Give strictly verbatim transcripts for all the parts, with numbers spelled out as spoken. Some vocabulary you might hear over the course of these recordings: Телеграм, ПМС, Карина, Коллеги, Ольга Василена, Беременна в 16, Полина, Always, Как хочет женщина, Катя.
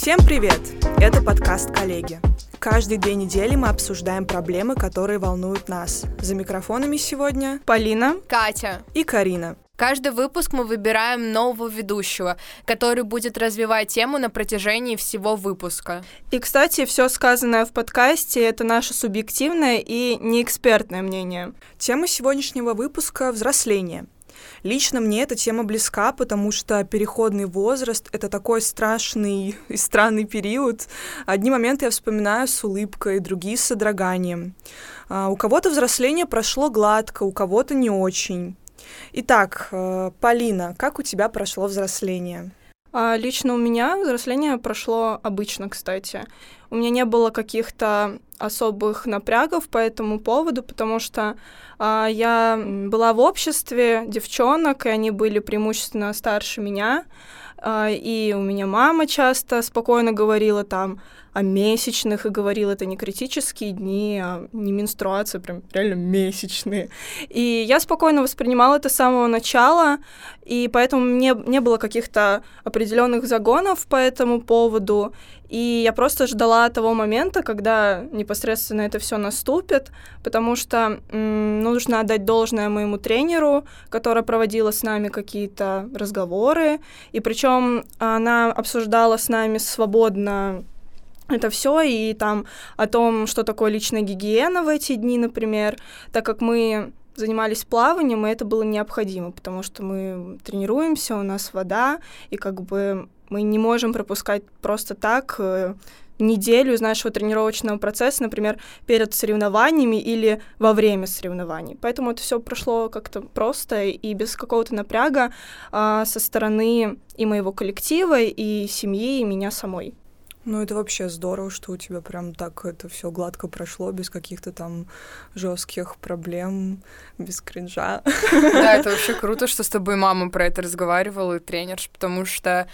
Всем привет! Это подкаст «Коллеги». Каждый две недели мы обсуждаем проблемы, которые волнуют нас. За микрофонами сегодня Полина, Катя и Карина. Каждый выпуск мы выбираем нового ведущего, который будет развивать тему на протяжении всего выпуска. И, кстати, все сказанное в подкасте — это наше субъективное и неэкспертное мнение. Тема сегодняшнего выпуска — взросление. Лично мне эта тема близка, потому что переходный возраст — это такой страшный и странный период. Одни моменты я вспоминаю с улыбкой, другие — с содроганием. А у кого-то взросление прошло гладко, у кого-то не очень. Итак, Полина, как у тебя прошло взросление? А лично у меня взросление прошло обычно, кстати. У меня не было каких-то особых напрягов по этому поводу, потому что а, я была в обществе девчонок, и они были преимущественно старше меня. А, и у меня мама часто спокойно говорила там о месячных, и говорила, это не критические дни, а не менструация, прям реально месячные. И я спокойно воспринимала это с самого начала, и поэтому мне не было каких-то определенных загонов по этому поводу. И я просто ждала того момента, когда непосредственно это все наступит, потому что м- нужно отдать должное моему тренеру, которая проводила с нами какие-то разговоры, и причем она обсуждала с нами свободно это все, и там о том, что такое личная гигиена в эти дни, например, так как мы занимались плаванием, и это было необходимо, потому что мы тренируемся, у нас вода, и как бы мы не можем пропускать просто так неделю из нашего тренировочного процесса, например, перед соревнованиями или во время соревнований. Поэтому это все прошло как-то просто и без какого-то напряга а, со стороны и моего коллектива, и семьи, и меня самой. Ну, это вообще здорово, что у тебя прям так это все гладко прошло, без каких-то там жестких проблем, без кринжа. Да, это вообще круто, что с тобой мама про это разговаривала, и тренер, потому что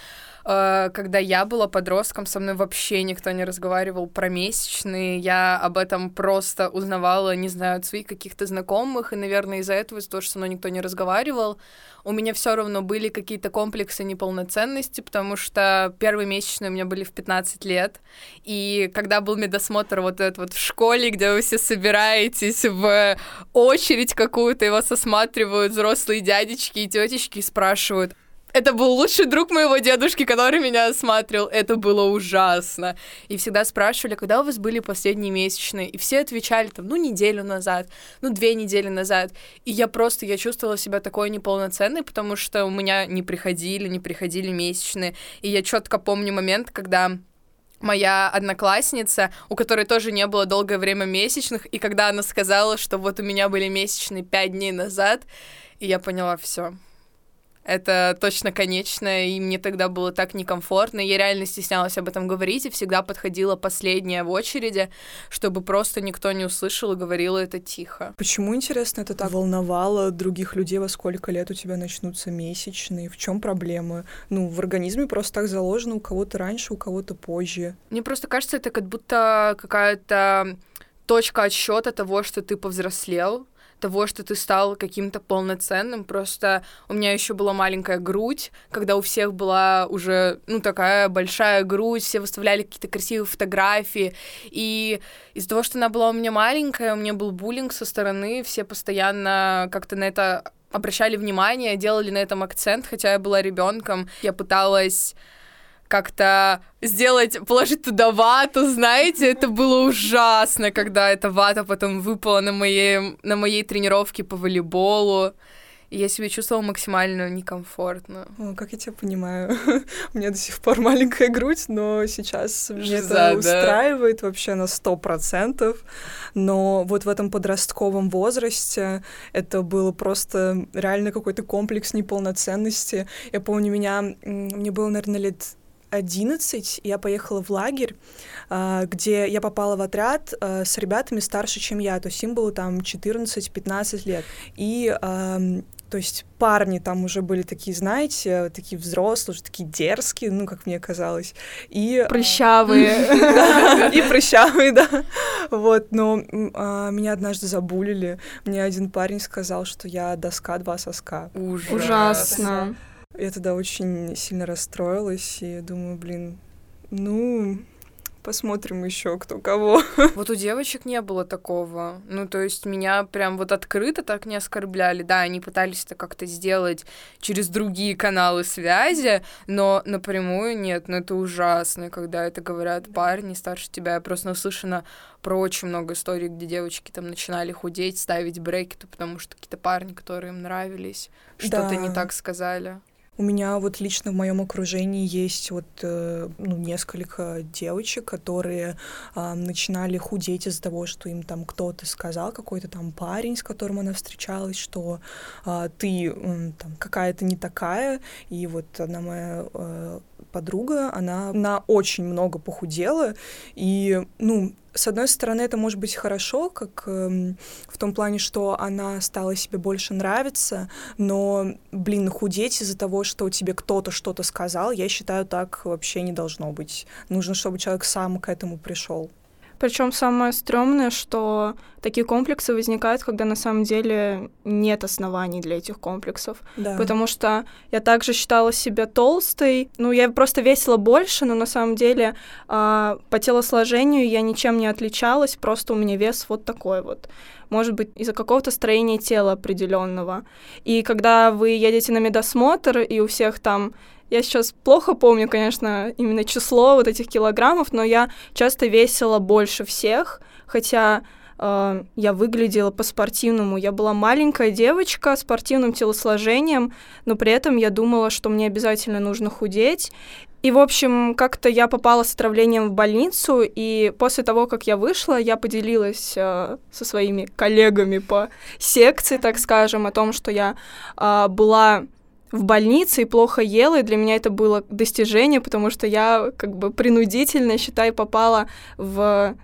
когда я была подростком, со мной вообще никто не разговаривал про месячные. Я об этом просто узнавала, не знаю, от своих каких-то знакомых. И, наверное, из-за этого, из-за того, что со мной никто не разговаривал, у меня все равно были какие-то комплексы неполноценности, потому что первые месячные у меня были в пятнадцать лет. И когда был медосмотр вот этот вот в школе, где вы все собираетесь в очередь какую-то, его сосматривают взрослые дядечки и тетечки и спрашивают: это был лучший друг моего дедушки, который меня осматривал. Это было ужасно. И всегда спрашивали, когда у вас были последние месячные. И все отвечали, там, ну, неделю назад, ну, две недели назад. И я просто, я чувствовала себя такой неполноценной, потому что у меня не приходили, не приходили месячные. И я четко помню момент, когда моя одноклассница, у которой тоже не было долгое время месячных, и когда она сказала, что вот у меня были месячные пять дней назад, и я поняла, все. Это точно конечное, и мне тогда было так некомфортно. Я реально стеснялась об этом говорить и всегда подходила последняя в очереди, чтобы просто никто не услышал и говорила это тихо. Почему, интересно, это так волновало других людей, во сколько лет у тебя начнутся месячные? В чем проблема? Ну, в организме просто так заложено, у кого-то раньше, у кого-то позже. Мне просто кажется, это как будто какая-то точка отсчета того, что ты повзрослел, того, что ты стал каким-то полноценным. Просто у меня еще была маленькая грудь, когда у всех была уже, ну, такая большая грудь, все выставляли какие-то красивые фотографии, и из-за того, что она была у меня маленькая, у меня был буллинг со стороны, все постоянно как-то на это обращали внимание, делали на этом акцент, хотя я была ребенком, я пыталась как-то сделать, положить туда вату, знаете, это было ужасно, когда эта вата потом выпала на моей, на моей тренировке по волейболу, и я себя чувствовала максимально некомфортно. О, как я тебя понимаю, у меня до сих пор маленькая грудь, но сейчас меня это устраивает вообще на сто процентов, но вот в этом подростковом возрасте это было просто реально какой-то комплекс неполноценности. Я помню, меня, мне было, наверное, лет одиннадцать, я поехала в лагерь, где я попала в отряд с ребятами старше, чем я, то есть им было там четырнадцать-пятнадцать лет, и то есть парни там уже были такие, знаете, такие взрослые, уже такие дерзкие, ну, как мне казалось. И прыщавые. И прыщавые, да. Вот, но меня однажды забулили. Мне один парень сказал, что я доска, два соска. Ужасно. Я тогда очень сильно расстроилась и думаю, блин, Ну, посмотрим еще кто кого. Вот у девочек не было такого. Ну, то есть меня прям вот открыто так не оскорбляли. Да, они пытались это как-то сделать через другие каналы связи, но напрямую нет. Ну, это ужасно, когда это говорят парни старше тебя. Я просто наслышана про очень много историй, где девочки там начинали худеть, ставить брекеты, потому что какие-то парни, которые им нравились, что-то да. не так сказали. У меня вот лично в моем окружении есть вот ну, несколько девочек, которые а, начинали худеть из-за того, что им там кто-то сказал, какой-то там парень, с которым она встречалась, что а, ты там, какая-то не такая. И вот одна моя а, подруга, она, она очень много похудела, и, ну, с одной стороны, это может быть хорошо, как э, в том плане, что она стала себе больше нравиться, но, блин, худеть из-за того, что тебе кто-то что-то сказал, я считаю, так вообще не должно быть. Нужно, чтобы человек сам к этому пришел. Причем самое стрёмное, что такие комплексы возникают, когда на самом деле нет оснований для этих комплексов. Да. Потому что я также считала себя толстой. Ну, я просто весила больше, но на самом деле э, по телосложению я ничем не отличалась, просто у меня вес вот такой вот. Может быть, из-за какого-то строения тела определенного. И когда вы едете на медосмотр, и у всех там... Я сейчас плохо помню, конечно, именно число вот этих килограммов, но я часто весила больше всех, хотя э, я выглядела по-спортивному. Я была маленькая девочка с спортивным телосложением, но при этом я думала, что мне обязательно нужно худеть. И, в общем, как-то я попала с отравлением в больницу, и после того, как я вышла, я поделилась э, со своими коллегами по секции, так скажем, о том, что я э, была... в больнице и плохо ела, и для меня это было достижение, потому что я как бы принудительно, считай, попала в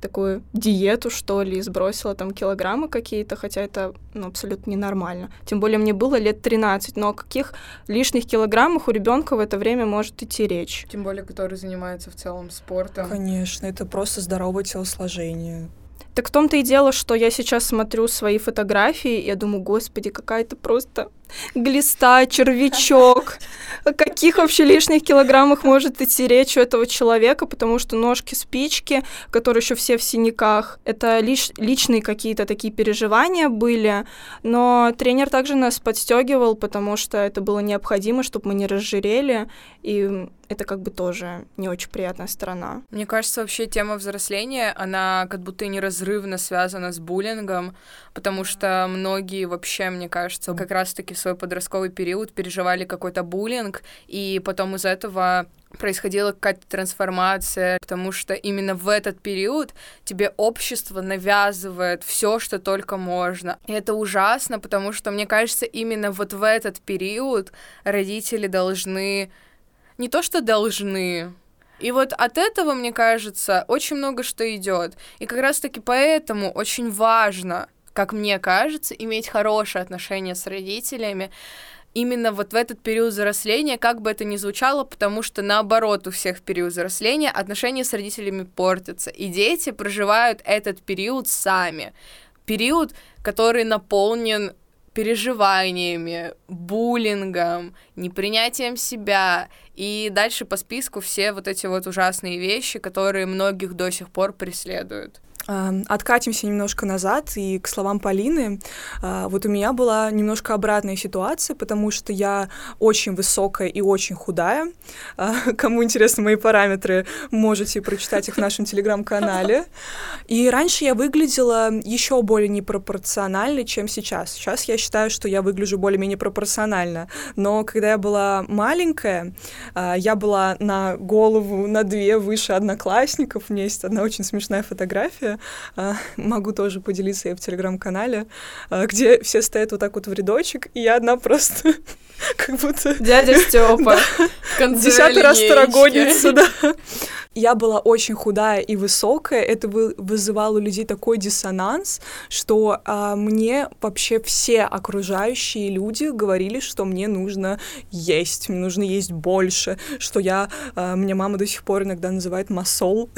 такую диету, что ли, и сбросила там килограммы какие-то, хотя это ну, абсолютно ненормально. Тем более мне было лет тринадцать, но о каких лишних килограммах у ребенка в это время может идти речь? Тем более, который занимается в целом спортом. Конечно, это просто здоровое телосложение. Так в том-то и дело, что я сейчас смотрю свои фотографии, и я думаю, господи, какая-то просто глиста, червячок. О каких вообще лишних килограммах может идти речь у этого человека, потому что ножки-спички, которые еще все в синяках, это лиш- личные какие-то такие переживания были, но тренер также нас подстегивал, потому что это было необходимо, чтобы мы не разжирели, и... это как бы тоже не очень приятная сторона. Мне кажется, вообще тема взросления, она как будто неразрывно связана с буллингом, потому что многие вообще, мне кажется, как раз-таки в свой подростковый период переживали какой-то буллинг, и потом из этого... происходила какая-то трансформация, потому что именно в этот период тебе общество навязывает все, что только можно. И это ужасно, потому что, мне кажется, именно вот в этот период родители должны... Не то, что должны... И вот от этого, мне кажется, очень много что идет. И как раз-таки поэтому очень важно, как мне кажется, иметь хорошие отношения с родителями, именно вот в этот период взросления, как бы это ни звучало, потому что, наоборот, у всех в период взросления отношения с родителями портятся, и дети проживают этот период сами. Период, который наполнен переживаниями, буллингом, непринятием себя, и дальше по списку все вот эти вот ужасные вещи, которые многих до сих пор преследуют. Откатимся немножко назад и к словам Полины. Вот у меня была немножко обратная ситуация, потому что я очень высокая и очень худая. Кому интересны мои параметры, можете прочитать их в нашем телеграм-канале. И раньше я выглядела еще более непропорционально, чем сейчас. Сейчас я считаю, что я выгляжу более-менее пропорционально. Но когда я была маленькая, я была на голову, на две выше одноклассников. У меня есть одна очень смешная фотография. Могу тоже поделиться ей в телеграм-канале, где все стоят вот так вот в рядочек, и я одна просто как будто... Дядя Стёпа. Десятый раз второгодница, да. Я была очень худая и высокая, это вызывало у людей такой диссонанс, что а, мне вообще все окружающие люди говорили, что мне нужно есть, мне нужно есть больше, что я... А, меня мама до сих пор иногда называет масол,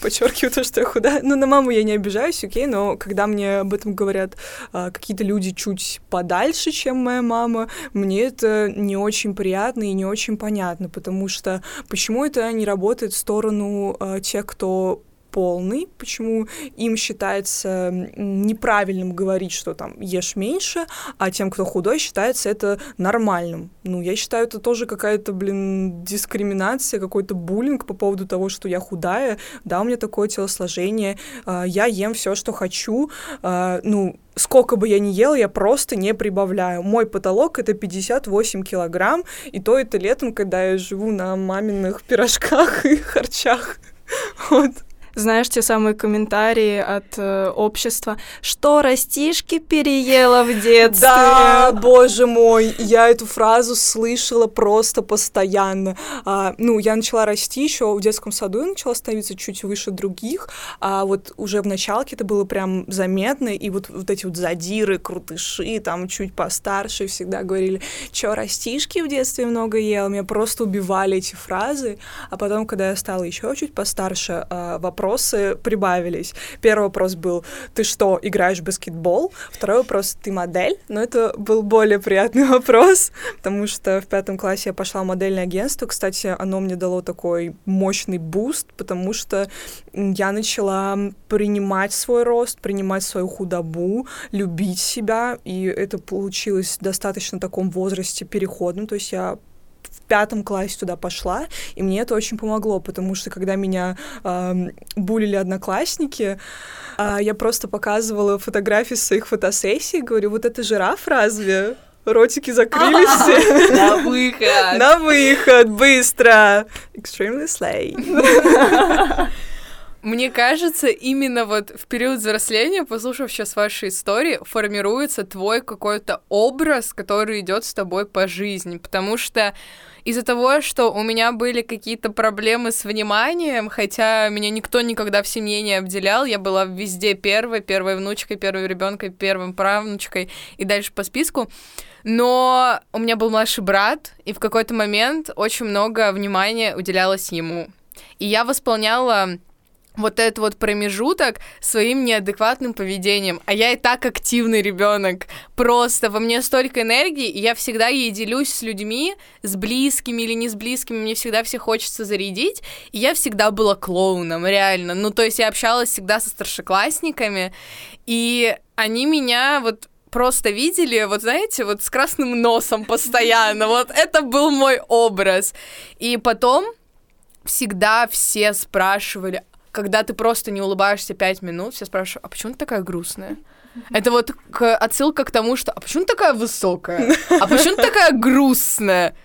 подчеркиваю то, что я худая. Ну, на маму я не обижаюсь, окей, но когда мне об этом говорят а, какие-то люди чуть подальше, чем моя мама, мне это не очень приятно и не очень понятно, потому что почему это не работает в сторону э, тех, кто полный, почему им считается неправильным говорить, что там ешь меньше, а тем, кто худой, считается это нормальным. Ну, я считаю, это тоже какая-то, блин, дискриминация, какой-то буллинг по поводу того, что я худая, да, у меня такое телосложение, э, я ем все, что хочу, э, ну, сколько бы я ни ела, я просто не прибавляю. Мой потолок — это пятьдесят восемь килограмм, и то это летом, когда я живу на маминых пирожках и харчах. Вот. Знаешь, те самые комментарии от э, общества, что растишки переела в детстве. Да, боже мой, я эту фразу слышала просто постоянно. А, ну, я начала расти еще в детском саду, я начала становиться чуть выше других, а вот уже в началке это было прям заметно, и вот, вот эти вот задиры, крутыши, там чуть постарше всегда говорили, что растишки в детстве много ела, меня просто убивали эти фразы, а потом, когда я стала еще чуть постарше, вопрос Вопросы прибавились. Первый вопрос был, ты что, играешь в баскетбол? Второй вопрос, ты модель? Но это был более приятный вопрос, потому что в пятом классе я пошла в модельное агентство. Кстати, оно мне дало такой мощный буст, потому что я начала принимать свой рост, принимать свою худобу, любить себя, и это получилось в достаточно таком возрасте переходном, то есть я в пятом классе туда пошла, и мне это очень помогло, потому что, когда меня э, булили одноклассники, э, я просто показывала фотографии с своих фотосессий, говорю, вот это жираф разве? Ротики закрылись все. На выход! На выход, быстро! Extremely slay. Мне кажется, именно вот в период взросления, послушав сейчас ваши истории, формируется твой какой-то образ, который идет с тобой по жизни, потому что из-за того, что у меня были какие-то проблемы с вниманием, хотя меня никто никогда в семье не обделял, я была везде первой, первой внучкой, первой ребенкой, первым правнучкой и дальше по списку, но у меня был младший брат, и в какой-то момент очень много внимания уделялось ему, и я восполняла вот этот вот промежуток своим неадекватным поведением. А я и так активный ребенок. Просто во мне столько энергии, и я всегда ей делюсь с людьми, с близкими или не с близкими, мне всегда все хочется зарядить, и я всегда была клоуном, реально. Ну, то есть я общалась всегда со старшеклассниками, и они меня вот просто видели, вот знаете, вот с красным носом постоянно. Вот это был мой образ. И потом всегда все спрашивали, когда ты просто не улыбаешься пять минут, все спрашивают, а почему ты такая грустная? Это вот к, отсылка к тому, что а почему ты такая высокая? А почему ты такая грустная?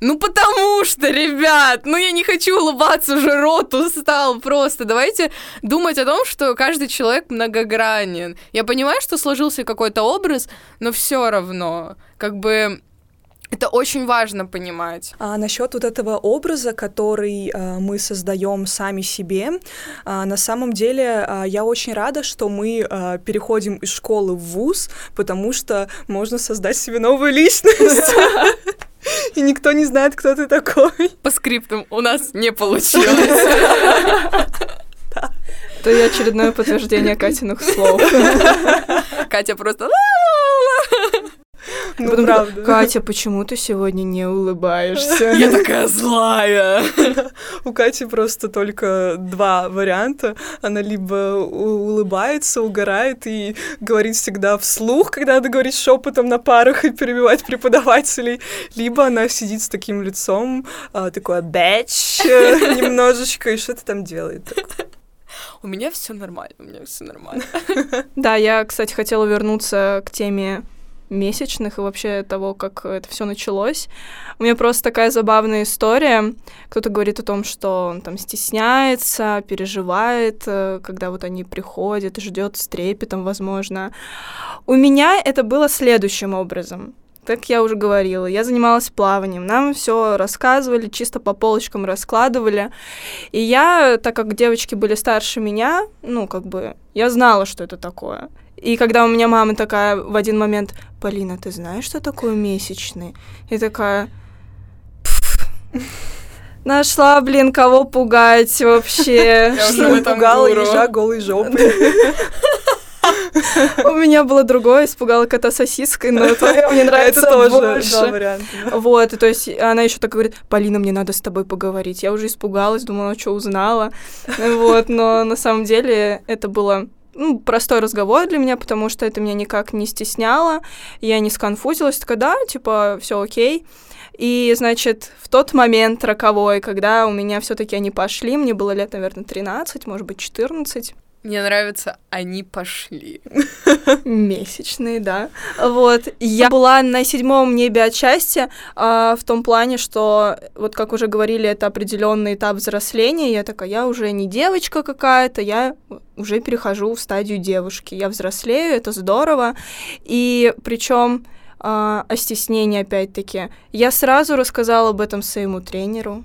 Ну потому что, ребят, ну я не хочу улыбаться, уже рот устал просто. Давайте думать о том, что каждый человек многогранен. Я понимаю, что сложился какой-то образ, но все равно, как бы... Это очень важно понимать. А насчет вот этого образа, который а, мы создаем сами себе, а, на самом деле а, я очень рада, что мы а, переходим из школы в вуз, потому что можно создать себе новую личность. И никто не знает, кто ты такой. По скриптам у нас не получилось. Это очередное подтверждение Катиных слов. Катя просто... Ну, потом, правда. Катя, почему ты сегодня не улыбаешься? Я такая злая. У Кати просто только два варианта. Она либо улыбается, угорает и говорит всегда вслух, когда надо говорить шепотом на парах и перебивать преподавателей, либо она сидит с таким лицом, такое бэч немножечко, и что-то там делает. У меня все нормально, у меня все нормально. Да, я, кстати, хотела вернуться к теме месячных и вообще того, как это все началось. У меня просто такая забавная история. Кто-то говорит о том, что он там стесняется, переживает, когда вот они приходят, ждет с трепетом, возможно. У меня это было следующим образом. Как я уже говорила, я занималась плаванием. Нам все рассказывали, чисто по полочкам раскладывали. И я, так как девочки были старше меня, ну, как бы, я знала, что это такое. И когда у меня мама такая в один момент: «Полина, ты знаешь, что такое месячные?» И такая: «Нашла, блин, кого пугать вообще?» Я уже напугала ежа голой жопой. У меня было другое, испугала кота сосиской, но мне нравится больше. Вот, и то есть она еще так говорит: «Полина, мне надо с тобой поговорить». Я уже испугалась, думала, что узнала. Вот, но на самом деле это было... Ну, простой разговор для меня, потому что это меня никак не стесняло, я не сконфузилась, такая, да, типа, все окей. И, значит, в тот момент роковой, когда у меня все-таки они пошли, мне было лет, наверное, тринадцать, может быть, четырнадцать. Мне нравится, они пошли. Месячные, да. Вот. Я была на седьмом небе от счастья, а, в том плане, что, вот как уже говорили, это определенный этап взросления. Я такая, я уже не девочка какая-то, я уже перехожу в стадию девушки. Я взрослею, это здорово. И причем а, о стеснении, опять-таки. Я сразу рассказала об этом своему тренеру,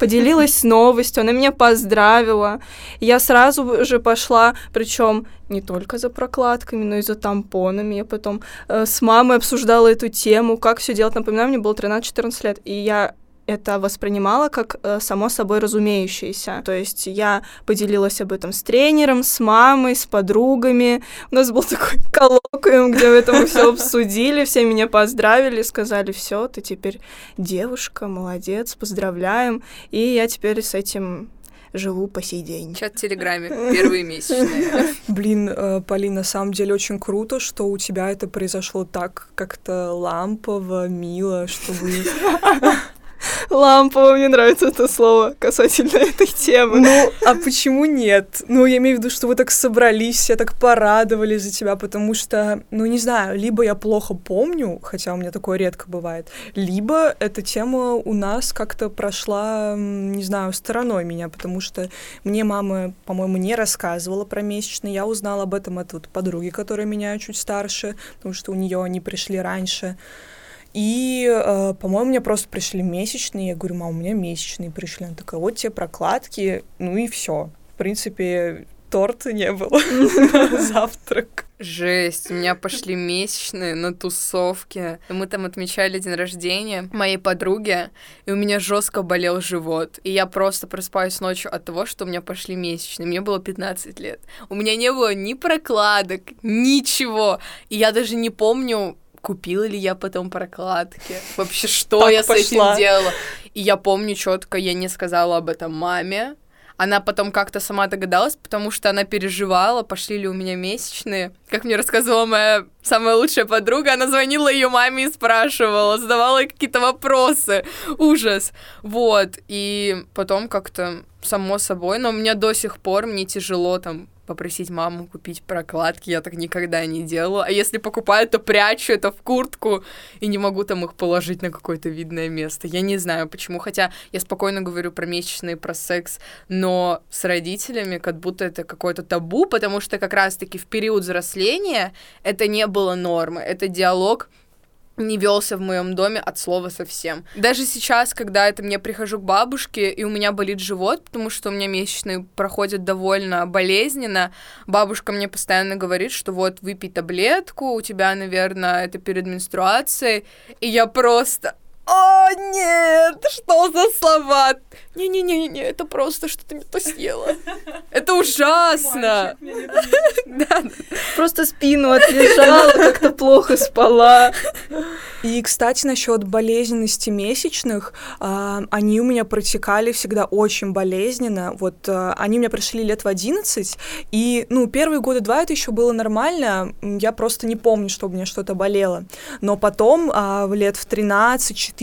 поделилась новостью, она меня поздравила. Я сразу же пошла, причем не только за прокладками, но и за тампонами. Я потом э, с мамой обсуждала эту тему, как все делать. Напоминаю, мне было тринадцать-четырнадцать лет, и я это воспринимала как э, само собой разумеющееся. То есть я поделилась об этом с тренером, с мамой, с подругами. У нас был такой коллоквиум, где мы это все обсудили, все меня поздравили, сказали: все, ты теперь девушка, молодец, поздравляем. И я теперь с этим живу по сей день. Чат в Телеграме, первые месячные. Блин, Полин, на самом деле очень круто, что у тебя это произошло так как-то лампово, мило, что вы... Лампово, мне нравится это слово касательно этой темы. Ну, а почему нет? Ну, я имею в виду, что вы так собрались, все так порадовались за тебя, потому что, ну, не знаю, либо я плохо помню, хотя у меня такое редко бывает, либо эта тема у нас как-то прошла, не знаю, стороной меня, потому что мне мама, по-моему, не рассказывала про месячные, я узнала об этом от вот подруги, которая меня чуть старше, потому что у нее они пришли раньше. И, э, по-моему, мне просто пришли месячные. Я говорю: мам, у меня месячные пришли. Она такая: вот тебе прокладки, ну и все. В принципе, торта не было на завтрак. Жесть, у меня пошли месячные на тусовке. Мы там отмечали день рождения моей подруги, и у меня жестко болел живот. И я просто просыпаюсь ночью от того, что у меня пошли месячные. Мне было пятнадцать лет. У меня не было ни прокладок, ничего. И я даже не помню... Купила ли я потом прокладки? Вообще, что так я пошла. С этим делала? И я помню четко, я не сказала об этом маме. Она потом как-то сама догадалась, потому что она переживала, пошли ли у меня месячные. Как мне рассказывала моя самая лучшая подруга, она звонила ее маме и спрашивала, задавала ей какие-то вопросы. Ужас. Вот. И потом как-то само собой. Но у меня до сих пор, мне тяжело там... попросить маму купить прокладки, я так никогда не делала. А если покупаю, то прячу это в куртку и не могу там их положить на какое-то видное место. Я не знаю почему, хотя я спокойно говорю про месячные, про секс, но с родителями как будто это какое-то табу, потому что как раз-таки в период взросления это не было нормы, это диалог не велся в моем доме от слова совсем. Даже сейчас, когда это мне прихожу к бабушке, и у меня болит живот, потому что у меня месячные проходят довольно болезненно, бабушка мне постоянно говорит, что вот, выпей таблетку, у тебя, наверное, это перед менструацией, и я просто... О, нет, что за слова? Не-не-не-не, это просто что-то не то съела. Это ужасно. Просто спину отлежала, как-то плохо спала. И, кстати, насчет болезненности месячных, они у меня протекали всегда очень болезненно. Вот они у меня пришли лет в одиннадцать, и, ну, первые года два это еще было нормально, я просто не помню, что у меня что-то болело. Но потом, лет в тринадцать-четырнадцать,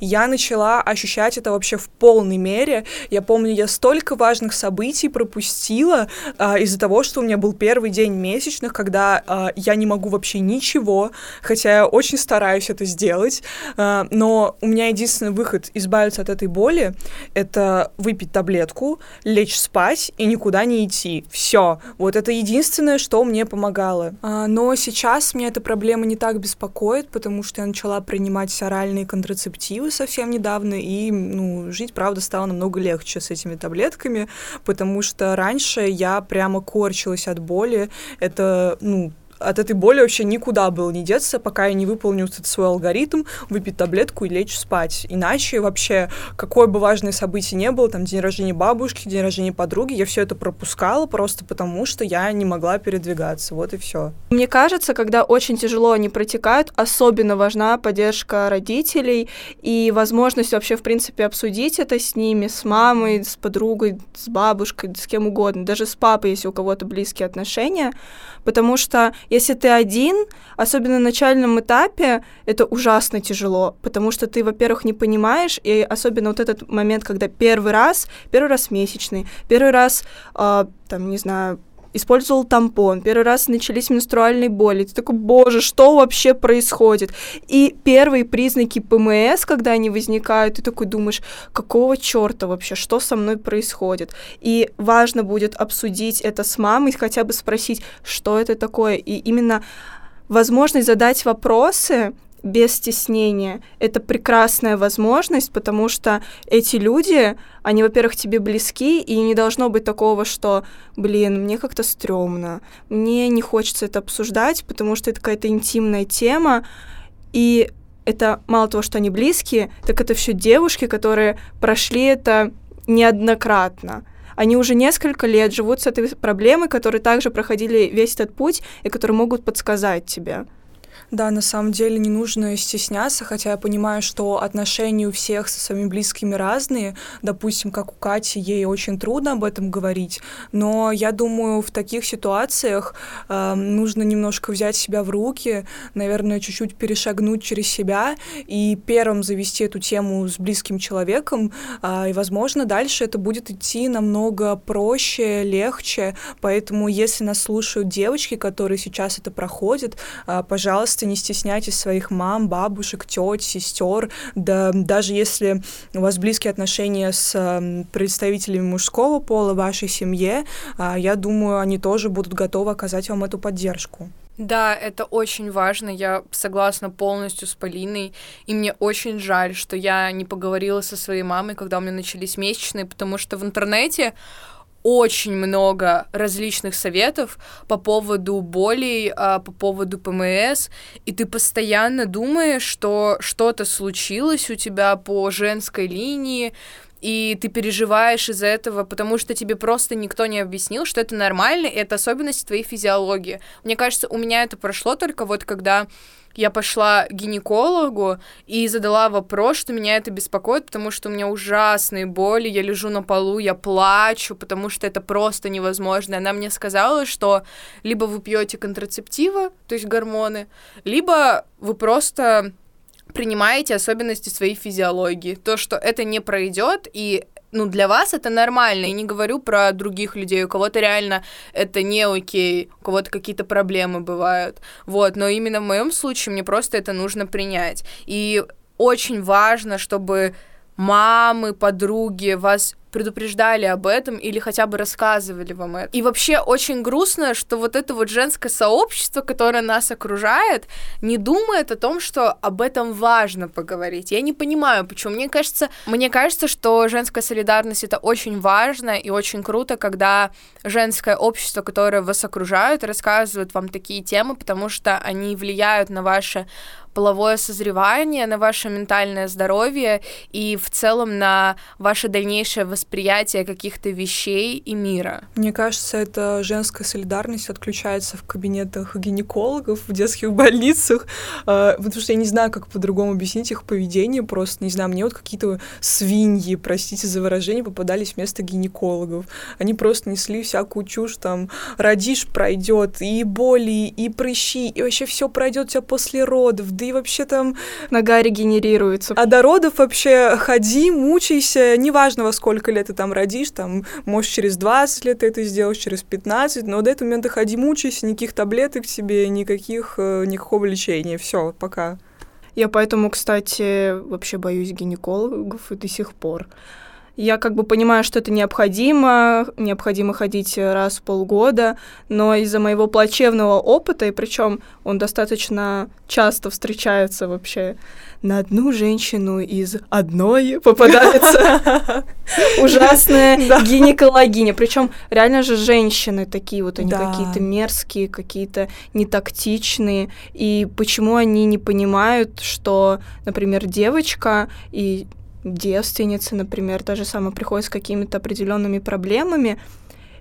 я начала ощущать это вообще в полной мере. Я помню, я столько важных событий пропустила а, из-за того, что у меня был первый день месячных, когда а, я не могу вообще ничего, хотя я очень стараюсь пытаюсь это сделать, э, но у меня единственный выход избавиться от этой боли — это выпить таблетку, лечь спать и никуда не идти. Все. Вот это единственное, что мне помогало. А, но сейчас меня эта проблема не так беспокоит, потому что я начала принимать оральные контрацептивы совсем недавно, и, ну, жить, правда, стало намного легче с этими таблетками, потому что раньше я прямо корчилась от боли. Это, ну, от этой боли вообще никуда было не деться, пока я не выполню свой алгоритм, выпить таблетку и лечь спать. Иначе вообще, какое бы важное событие ни было, там, день рождения бабушки, день рождения подруги, я все это пропускала просто потому, что я не могла передвигаться. Вот и все. Мне кажется, когда очень тяжело они протекают, особенно важна поддержка родителей и возможность вообще, в принципе, обсудить это с ними, с мамой, с подругой, с бабушкой, с кем угодно, даже с папой, если у кого-то близкие отношения, потому что если ты один, особенно на начальном этапе, это ужасно тяжело, потому что ты, во-первых, не понимаешь, и особенно вот этот момент, когда первый раз, первый раз месячный, первый раз, э, там, не знаю, использовал тампон, первый раз начались менструальные боли, ты такой, боже, что вообще происходит? И первые признаки ПМС, когда они возникают, ты такой думаешь, какого черта вообще, что со мной происходит? И важно будет обсудить это с мамой, хотя бы спросить, что это такое, и именно возможность задать вопросы без стеснения. Это прекрасная возможность, потому что эти люди, они, во-первых, тебе близки, и не должно быть такого, что, блин, мне как-то стрёмно, мне не хочется это обсуждать, потому что это какая-то интимная тема, и это мало того, что они близкие, так это все девушки, которые прошли это неоднократно. Они уже несколько лет живут с этой проблемой, которые также проходили весь этот путь, и которые могут подсказать тебе. Да, на самом деле не нужно стесняться, хотя я понимаю, что отношения у всех со своими близкими разные. Допустим, как у Кати, ей очень трудно об этом говорить, но я думаю, в таких ситуациях э, нужно немножко взять себя в руки, наверное, чуть-чуть перешагнуть через себя и первым завести эту тему с близким человеком, э, и, возможно, дальше это будет идти намного проще, легче, поэтому если нас слушают девочки, которые сейчас это проходят, э, пожалуйста, не стесняйтесь своих мам, бабушек, тёть, сестер, да, даже если у вас близкие отношения с представителями мужского пола в вашей семье, я думаю, они тоже будут готовы оказать вам эту поддержку. Да, это очень важно, я согласна полностью с Полиной, и мне очень жаль, что я не поговорила со своей мамой, когда у меня начались месячные, потому что в интернете очень много различных советов по поводу болей, по поводу ПМС, и ты постоянно думаешь, что что-то случилось у тебя по женской линии, и ты переживаешь из-за этого, потому что тебе просто никто не объяснил, что это нормально, и это особенность твоей физиологии. Мне кажется, у меня это прошло только вот когда я пошла к гинекологу и задала вопрос, что меня это беспокоит, потому что у меня ужасные боли, я лежу на полу, я плачу, потому что это просто невозможно. Она мне сказала, что либо вы пьете контрацептивы, то есть гормоны, либо вы просто принимаете особенности своей физиологии. То, что это не пройдет, и ну, для вас это нормально, я не говорю про других людей, у кого-то реально это не окей, у кого-то какие-то проблемы бывают, вот, но именно в моем случае мне просто это нужно принять, и очень важно, чтобы мамы, подруги вас предупреждали об этом или хотя бы рассказывали вам это. И вообще очень грустно, что вот это вот женское сообщество, которое нас окружает, не думает о том, что об этом важно поговорить. Я не понимаю, почему. Мне кажется, мне кажется, что женская солидарность — это очень важно и очень круто, когда женское общество, которое вас окружает, рассказывает вам такие темы, потому что они влияют на ваше половое созревание, на ваше ментальное здоровье и в целом на ваше дальнейшее восприятие каких-то вещей и мира. Мне кажется, эта женская солидарность отключается в кабинетах гинекологов, в детских больницах, потому что я не знаю, как по-другому объяснить их поведение, просто, не знаю, мне вот какие-то свиньи, простите за выражение, попадались вместо гинекологов. Они просто несли всякую чушь, там, родишь — пройдет, и боли, и прыщи, и вообще все пройдет у тебя после родов, да и вообще там нога регенерируется. А до родов вообще ходи, мучайся, неважно, во сколько лет ты там родишь, там, может, через двадцать лет ты это сделаешь, через пятнадцать, но до этого момента ходи, мучайся, никаких таблеток тебе, никаких, никакого лечения, все, пока. Я поэтому, кстати, вообще боюсь гинекологов и до сих пор. Я как бы понимаю, что это необходимо, необходимо ходить раз в полгода, но из-за моего плачевного опыта, и причем он достаточно часто встречается вообще, на одну женщину из одной попадается ужасная гинекологиня. Причем реально же женщины такие вот, они какие-то мерзкие, какие-то нетактичные, и почему они не понимают, что, например, девочка и... девственницы, например, та же самая приходит с какими-то определенными проблемами,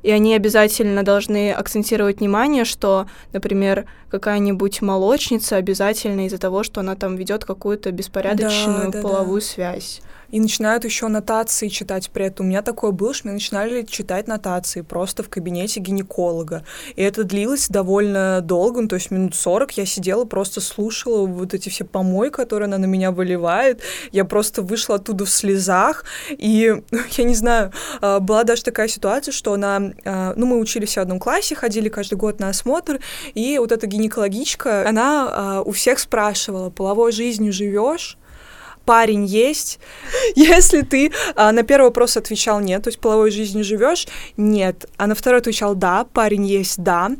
и они обязательно должны акцентировать внимание, что, например, какая-нибудь молочница обязательно из-за того, что она там ведет какую-то беспорядочную да, да, половую да. связь. И начинают еще нотации читать при этом. У меня такое было, что мы начинали читать нотации просто в кабинете гинеколога. И это длилось довольно долго, ну, то есть минут сорок я сидела, просто слушала вот эти все помои, которые она на меня выливает. Я просто вышла оттуда в слезах. И, я не знаю, была даже такая ситуация, что она... Ну, мы учились в одном классе, ходили каждый год на осмотр, и вот эта гинекологичка, она у всех спрашивала, половой жизнью живешь? Парень есть, если ты а, на первый вопрос отвечал нет, то есть половой жизнью живешь, нет, а на второй отвечал да, парень есть, да,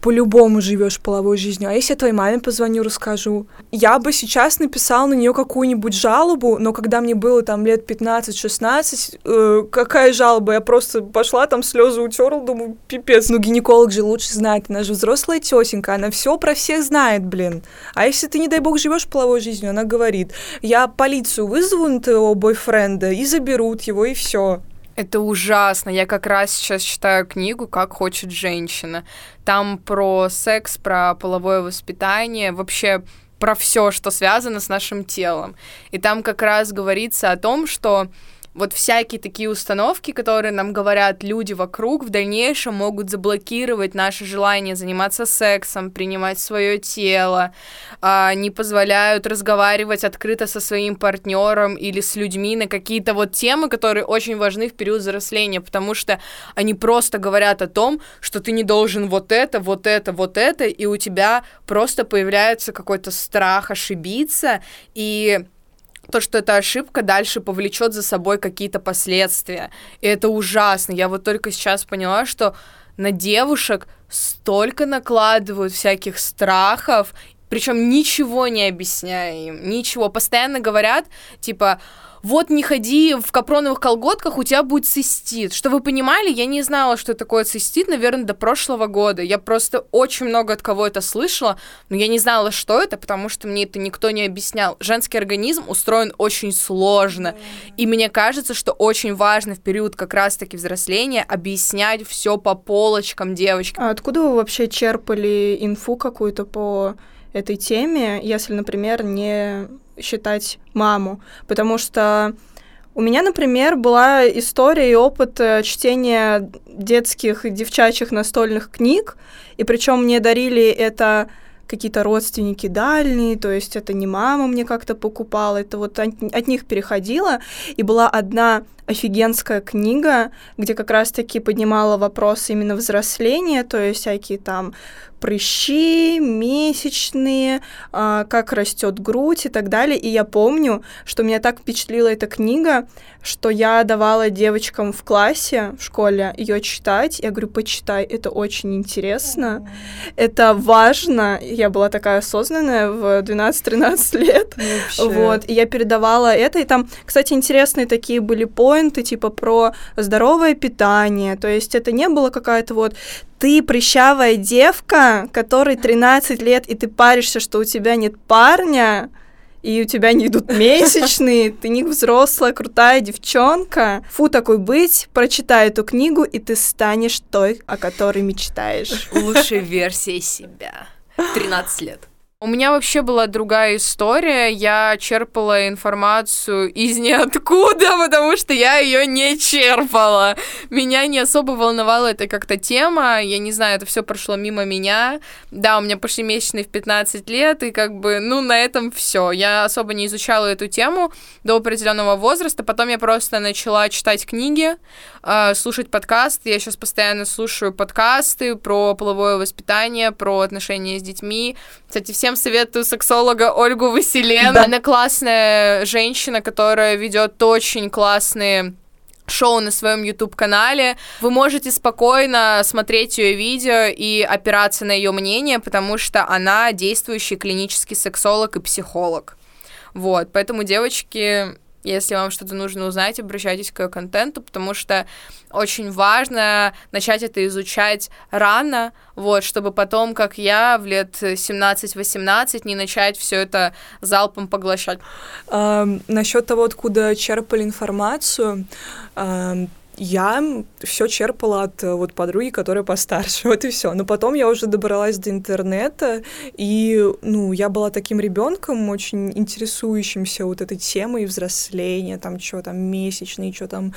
по-любому живешь половой жизнью, а если я твоей маме позвоню, расскажу. Я бы сейчас написала на нее какую-нибудь жалобу, но когда мне было там лет пятнадцать-шестнадцать, э, какая жалоба, я просто пошла, там слезы утерла, думаю, пипец, ну гинеколог же лучше знает, она же взрослая тетенька, она все про всех знает, блин. А если ты, не дай бог, живешь половой жизнью, она говорит, я полицию вызову на твоего бойфренда и заберут его, и все. Это ужасно. Я как раз сейчас читаю книгу «Как хочет женщина». Там про секс, про половое воспитание, вообще про все, что связано с нашим телом. И там как раз говорится о том, что вот всякие такие установки, которые нам говорят люди вокруг, в дальнейшем могут заблокировать наше желание заниматься сексом, принимать свое тело, не позволяют разговаривать открыто со своим партнером или с людьми на какие-то вот темы, которые очень важны в период взросления, потому что они просто говорят о том, что ты не должен вот это, вот это, вот это, и у тебя просто появляется какой-то страх ошибиться, и... то, что эта ошибка дальше повлечет за собой какие-то последствия. И это ужасно. Я вот только сейчас поняла, что на девушек столько накладывают всяких страхов, причем ничего не объясняя им, ничего. Постоянно говорят, типа... вот не ходи в капроновых колготках, у тебя будет цистит. Что вы понимали, я не знала, что такое цистит, наверное, до прошлого года. Я просто очень много от кого это слышала, но я не знала, что это, потому что мне это никто не объяснял. Женский организм устроен очень сложно. И мне кажется, что очень важно в период как раз-таки взросления объяснять все по полочкам девочкам. А откуда вы вообще черпали инфу какую-то по этой теме, если, например, не... считать маму, потому что у меня, например, была история и опыт чтения детских и девчачьих настольных книг, и причем мне дарили это какие-то родственники дальние, то есть это не мама мне как-то покупала, это вот от, от них переходило, и была одна офигенская книга, где как раз-таки поднимала вопрос именно взросления, то есть всякие там прыщи, месячные, а, как растет грудь и так далее. И я помню, что меня так впечатлила эта книга, что я давала девочкам в классе, в школе, ее читать. Я говорю, почитай, это очень интересно, это важно. Я была такая осознанная в двенадцать-тринадцать лет. Вот. И я передавала это. И там, кстати, интересные такие были поинты, типа про здоровое питание. То есть это не было какая-то вот... ты прыщавая девка, которой тринадцать лет, и ты паришься, что у тебя нет парня, и у тебя не идут месячные, ты не взрослая, крутая девчонка. Фу, такой быть, прочитай эту книгу, и ты станешь той, о которой мечтаешь. Лучшей версией себя. тринадцать лет. У меня вообще была другая история, я черпала информацию из ниоткуда, потому что я ее не черпала. Меня не особо волновала эта как-то тема, я не знаю, это все прошло мимо меня. Да, у меня пошли месячные в пятнадцать лет, и как бы, ну, на этом все. Я особо не изучала эту тему до определенного возраста, потом я просто начала читать книги, слушать подкасты. Я сейчас постоянно слушаю подкасты про половое воспитание, про отношения с детьми. Кстати, всем всем советую сексолога Ольгу Василену. Да. Она классная женщина, которая ведет очень классные шоу на своем YouTube-канале. Вы можете спокойно смотреть ее видео и опираться на ее мнение, потому что она действующий клинический сексолог и психолог. Вот, поэтому, девочки, если вам что-то нужно узнать, обращайтесь к ее контенту, потому что очень важно начать это изучать рано, вот, чтобы потом, как я, в лет семнадцать-восемнадцать не начать все это залпом поглощать. А, насчет того, откуда черпали информацию, а, я все черпала от вот подруги, которая постарше, вот и все. Но потом я уже добралась до интернета, и, ну, я была таким ребенком, очень интересующимся вот этой темой взросления, там, что там, месячные, что там.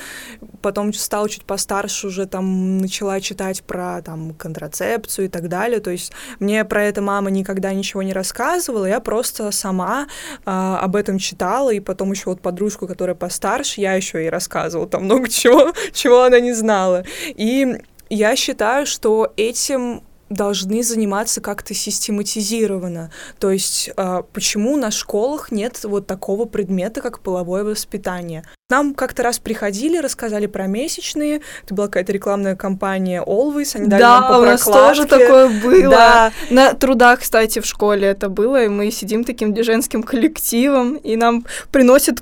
Потом стала чуть постарше уже, там, начала читать про, там, контрацепцию и так далее. То есть мне про это мама никогда ничего не рассказывала, я просто сама а, об этом читала, и потом еще вот подружку, которая постарше, я еще и рассказывала там много чего, чего она не знала. И я считаю, что этим должны заниматься как-то систематизированно. То есть э, почему на школах нет вот такого предмета, как половое воспитание? Нам как-то раз приходили, рассказали про месячные. Это была какая-то рекламная кампания Always. Они дали да, нам по прокладке. Да, у нас тоже такое было. Да. На трудах, кстати, в школе это было. И мы сидим таким женским коллективом, и нам приносят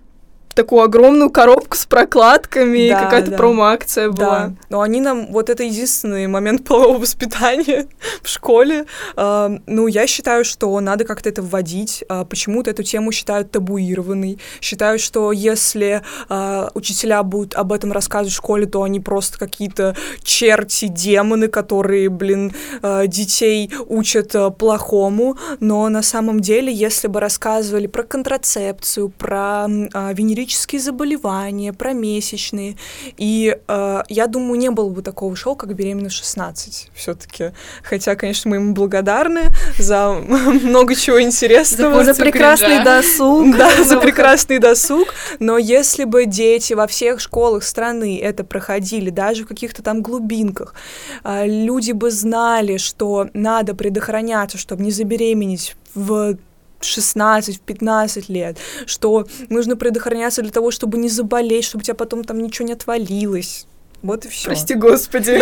такую огромную коробку с прокладками, да, и какая-то да. промо-акция была. Да. Но они нам... Вот это единственный момент полового воспитания в школе. Э, ну, я считаю, что надо как-то это вводить. Э, почему-то эту тему считают табуированной. Считаю, что если э, учителя будут об этом рассказывать в школе, то они просто какие-то черти, демоны, которые, блин, э, детей учат э, плохому. Но на самом деле, если бы рассказывали про контрацепцию, про э, венерическую заболевания, про месячные. И э, я думаю, не было бы такого шоу, как «Беременна в шестнадцать» все-таки. Хотя, конечно, мы ему благодарны за много чего интересного. За прекрасный досуг. Да, за прекрасный досуг. Но если бы дети во всех школах страны это проходили, даже в каких-то там глубинках, люди бы знали, что надо предохраняться, чтобы не забеременеть в шестнадцать-пятнадцать лет, что нужно предохраняться для того, чтобы не заболеть, чтобы у тебя потом там ничего не отвалилось. Вот и все. Прости, Господи.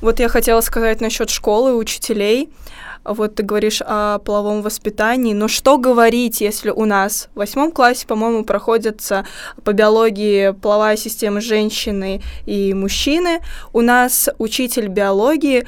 Вот я хотела сказать насчет школы, учителей. Вот ты говоришь о половом воспитании, но что говорить, если у нас в восьмом классе, по-моему, проходится по биологии половая система женщины и мужчины. У нас учитель биологии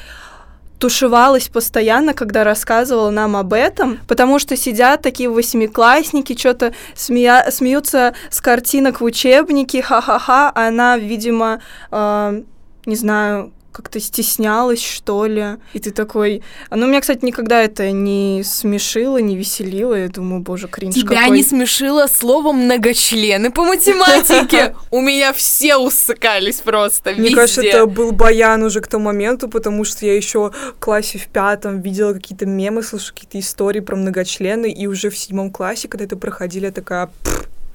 тушевалась постоянно, когда рассказывала нам об этом, потому что сидят такие восьмиклассники, что-то смея... смеются с картинок в учебнике, ха-ха-ха, а она, видимо, э, не знаю, как-то стеснялась, что ли. И ты такой... Ну, меня, кстати, никогда это не смешило, не веселило. Я думаю, боже, кринж какой. Тебя не смешило слово «многочлены» по математике? У меня все усыкались просто, везде. Мне кажется, это был баян уже к тому моменту, потому что я еще в классе в пятом видела какие-то мемы, слушала какие-то истории про многочлены, и уже в седьмом классе, когда это проходили, я такая...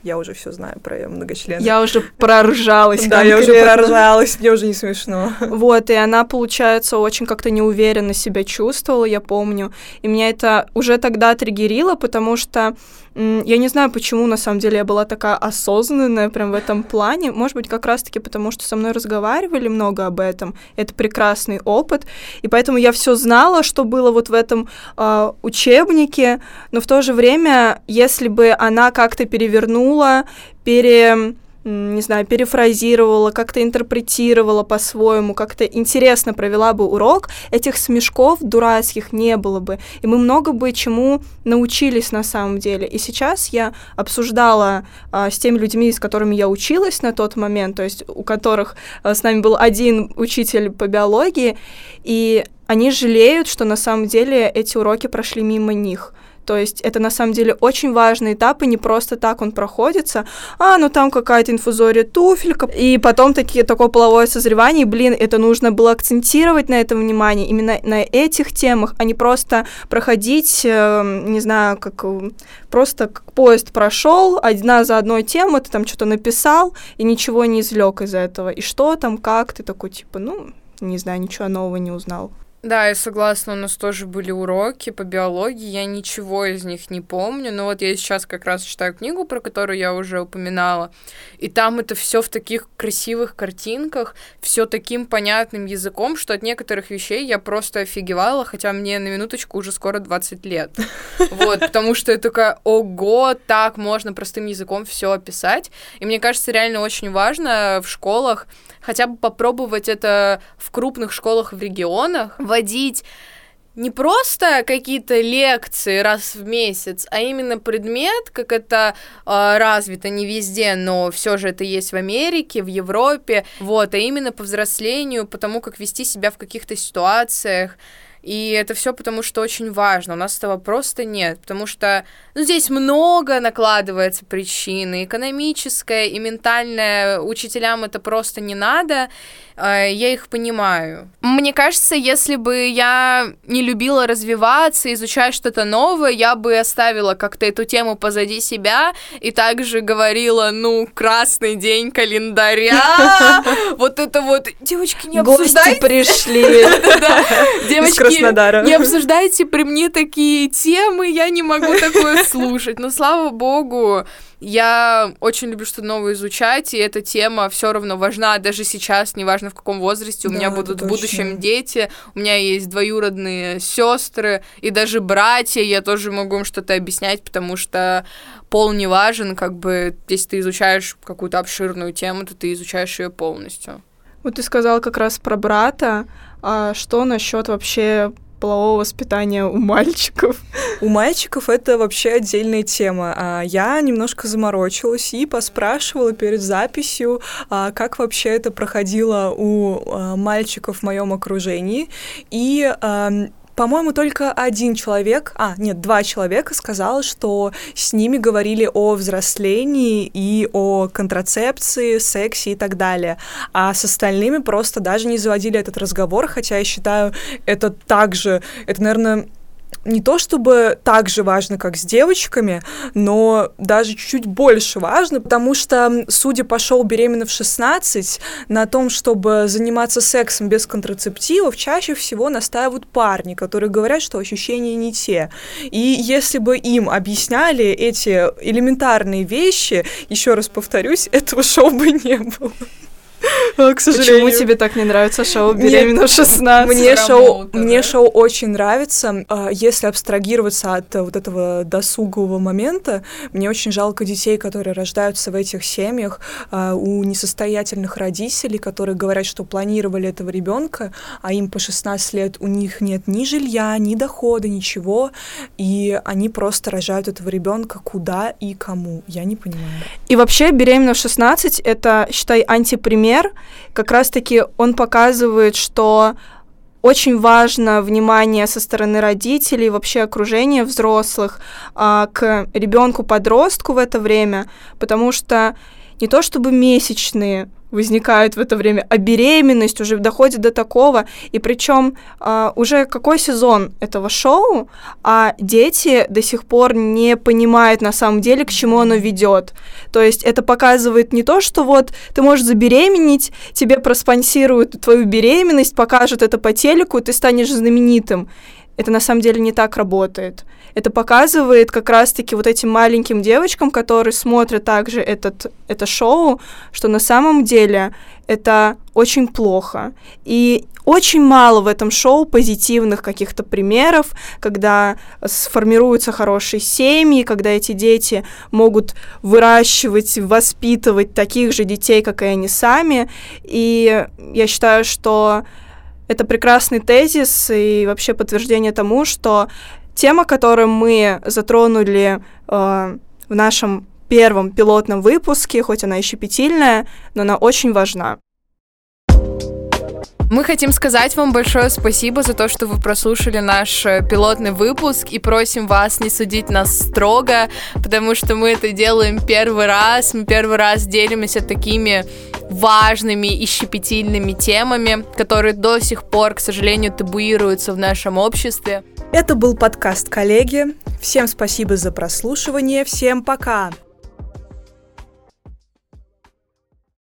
Я уже все знаю про многочлены. Я уже проржалась. Да, я уже проржалась, мне уже не смешно. Вот, и она, получается, очень как-то неуверенно себя чувствовала, я помню. И меня это уже тогда триггерило, потому что м- я не знаю, почему, на самом деле, я была такая осознанная прям в этом плане. Может быть, как раз-таки потому, что со мной разговаривали много об этом. Это прекрасный опыт. И поэтому я все знала, что было вот в этом э, учебнике. Но в то же время, если бы она как-то перевернула, пере, не знаю, перефразировала, как-то интерпретировала по-своему, как-то интересно провела бы урок, этих смешков дурацких не было бы. И мы много бы чему научились на самом деле. И сейчас я обсуждала а, с теми людьми, с которыми я училась на тот момент, то есть у которых а, с нами был один учитель по биологии, и они жалеют, что на самом деле эти уроки прошли мимо них. То есть это на самом деле очень важный этап, и не просто так он проходится. А, ну там какая-то инфузория, туфелька. И потом такие, такое половое созревание. И, блин, это нужно было акцентировать на этом внимание, именно на этих темах, а не просто проходить, э, не знаю, как просто как поезд прошел, одна за одной тему, ты там что-то написал, и ничего не извлек из этого. И что там, как, ты такой, типа, ну, не знаю, ничего нового не узнал. Да, я согласна, у нас тоже были уроки по биологии, я ничего из них не помню, но вот я сейчас как раз читаю книгу, про которую я уже упоминала, и там это все в таких красивых картинках, все таким понятным языком, что от некоторых вещей я просто офигевала, хотя мне на минуточку уже скоро двадцать лет, вот, потому что я такая, ого, так можно простым языком все описать, и мне кажется, реально очень важно в школах хотя бы попробовать это в крупных школах в регионах, вводить не просто какие-то лекции раз в месяц, а именно предмет, как это э, развито не везде, но все же это есть в Америке, в Европе, вот, а именно по взрослению, по тому, как вести себя в каких-то ситуациях. И это все потому, что очень важно, у нас этого просто нет, потому что ну, здесь много накладывается причин, и экономическая, и ментальная, учителям это просто не надо, э, я их понимаю. Мне кажется, если бы я не любила развиваться, изучать что-то новое, я бы оставила как-то эту тему позади себя и также говорила, ну, красный день календаря, вот это вот, девочки, не обсуждайте. Гости пришли. Девочки. Не обсуждайте при мне такие темы, я не могу такое слушать. Но, слава богу, я очень люблю что-то новое изучать, и эта тема все равно важна даже сейчас, неважно в каком возрасте. У да, меня будут точно. В будущем дети, у меня есть двоюродные сестры и даже братья, я тоже могу им что-то объяснять, потому что пол не важен, как бы, если ты изучаешь какую-то обширную тему, то ты изучаешь ее полностью. Вот ты сказала как раз про брата, а что насчет вообще полового воспитания у мальчиков? У мальчиков это вообще отдельная тема. Я немножко заморочилась и поспрашивала перед записью, как вообще это проходило у мальчиков в моем окружении. И... По-моему, только один человек, а, нет, два человека сказала, что с ними говорили о взрослении и о контрацепции, сексе и так далее. А с остальными просто даже не заводили этот разговор, хотя я считаю, это также, это, наверное, не то чтобы так же важно, как с девочками, но даже чуть-чуть больше важно, потому что, судя по шоу «Беременна в шестнадцать», на том, чтобы заниматься сексом без контрацептивов, чаще всего настаивают парни, которые говорят, что ощущения не те. И если бы им объясняли эти элементарные вещи, еще раз повторюсь, этого шоу бы не было. К сожалению. Почему тебе так не нравится шоу «Беременна в шестнадцать»? Мне шоу, мне шоу очень нравится. Если абстрагироваться от вот этого досугового момента, мне очень жалко детей, которые рождаются в этих семьях, у несостоятельных родителей, которые говорят, что планировали этого ребенка, а им по шестнадцать лет у них нет ни жилья, ни дохода, ничего, и они просто рожают этого ребенка куда и кому. Я не понимаю. И вообще «Беременна в шестнадцать» — это, считай, антипример. Как раз-таки он показывает, что очень важно внимание со стороны родителей, вообще окружения взрослых а, к ребенку-подростку в это время, потому что не то чтобы месячные возникают в это время, а беременность уже доходит до такого, и причем а, уже какой сезон этого шоу, а дети до сих пор не понимают на самом деле, к чему оно ведет. То есть это показывает не то, что вот ты можешь забеременеть, тебе проспонсируют твою беременность, покажут это по телеку, ты станешь знаменитым. Это на самом деле не так работает. Это показывает как раз-таки вот этим маленьким девочкам, которые смотрят также этот, это шоу, что на самом деле это очень плохо. И очень мало в этом шоу позитивных каких-то примеров, когда сформируются хорошие семьи, когда эти дети могут выращивать, воспитывать таких же детей, как и они сами. И я считаю, что... Это прекрасный тезис и вообще подтверждение тому, что тема, которую мы затронули э, в нашем первом пилотном выпуске, хоть она и щепетильная, но она очень важна. Мы хотим сказать вам большое спасибо за то, что вы прослушали наш пилотный выпуск, и просим вас не судить нас строго, потому что мы это делаем первый раз, мы первый раз делимся такими важными и щепетильными темами, которые до сих пор, к сожалению, табуируются в нашем обществе. Это был подкаст «Коллеги». Всем спасибо за прослушивание, всем пока!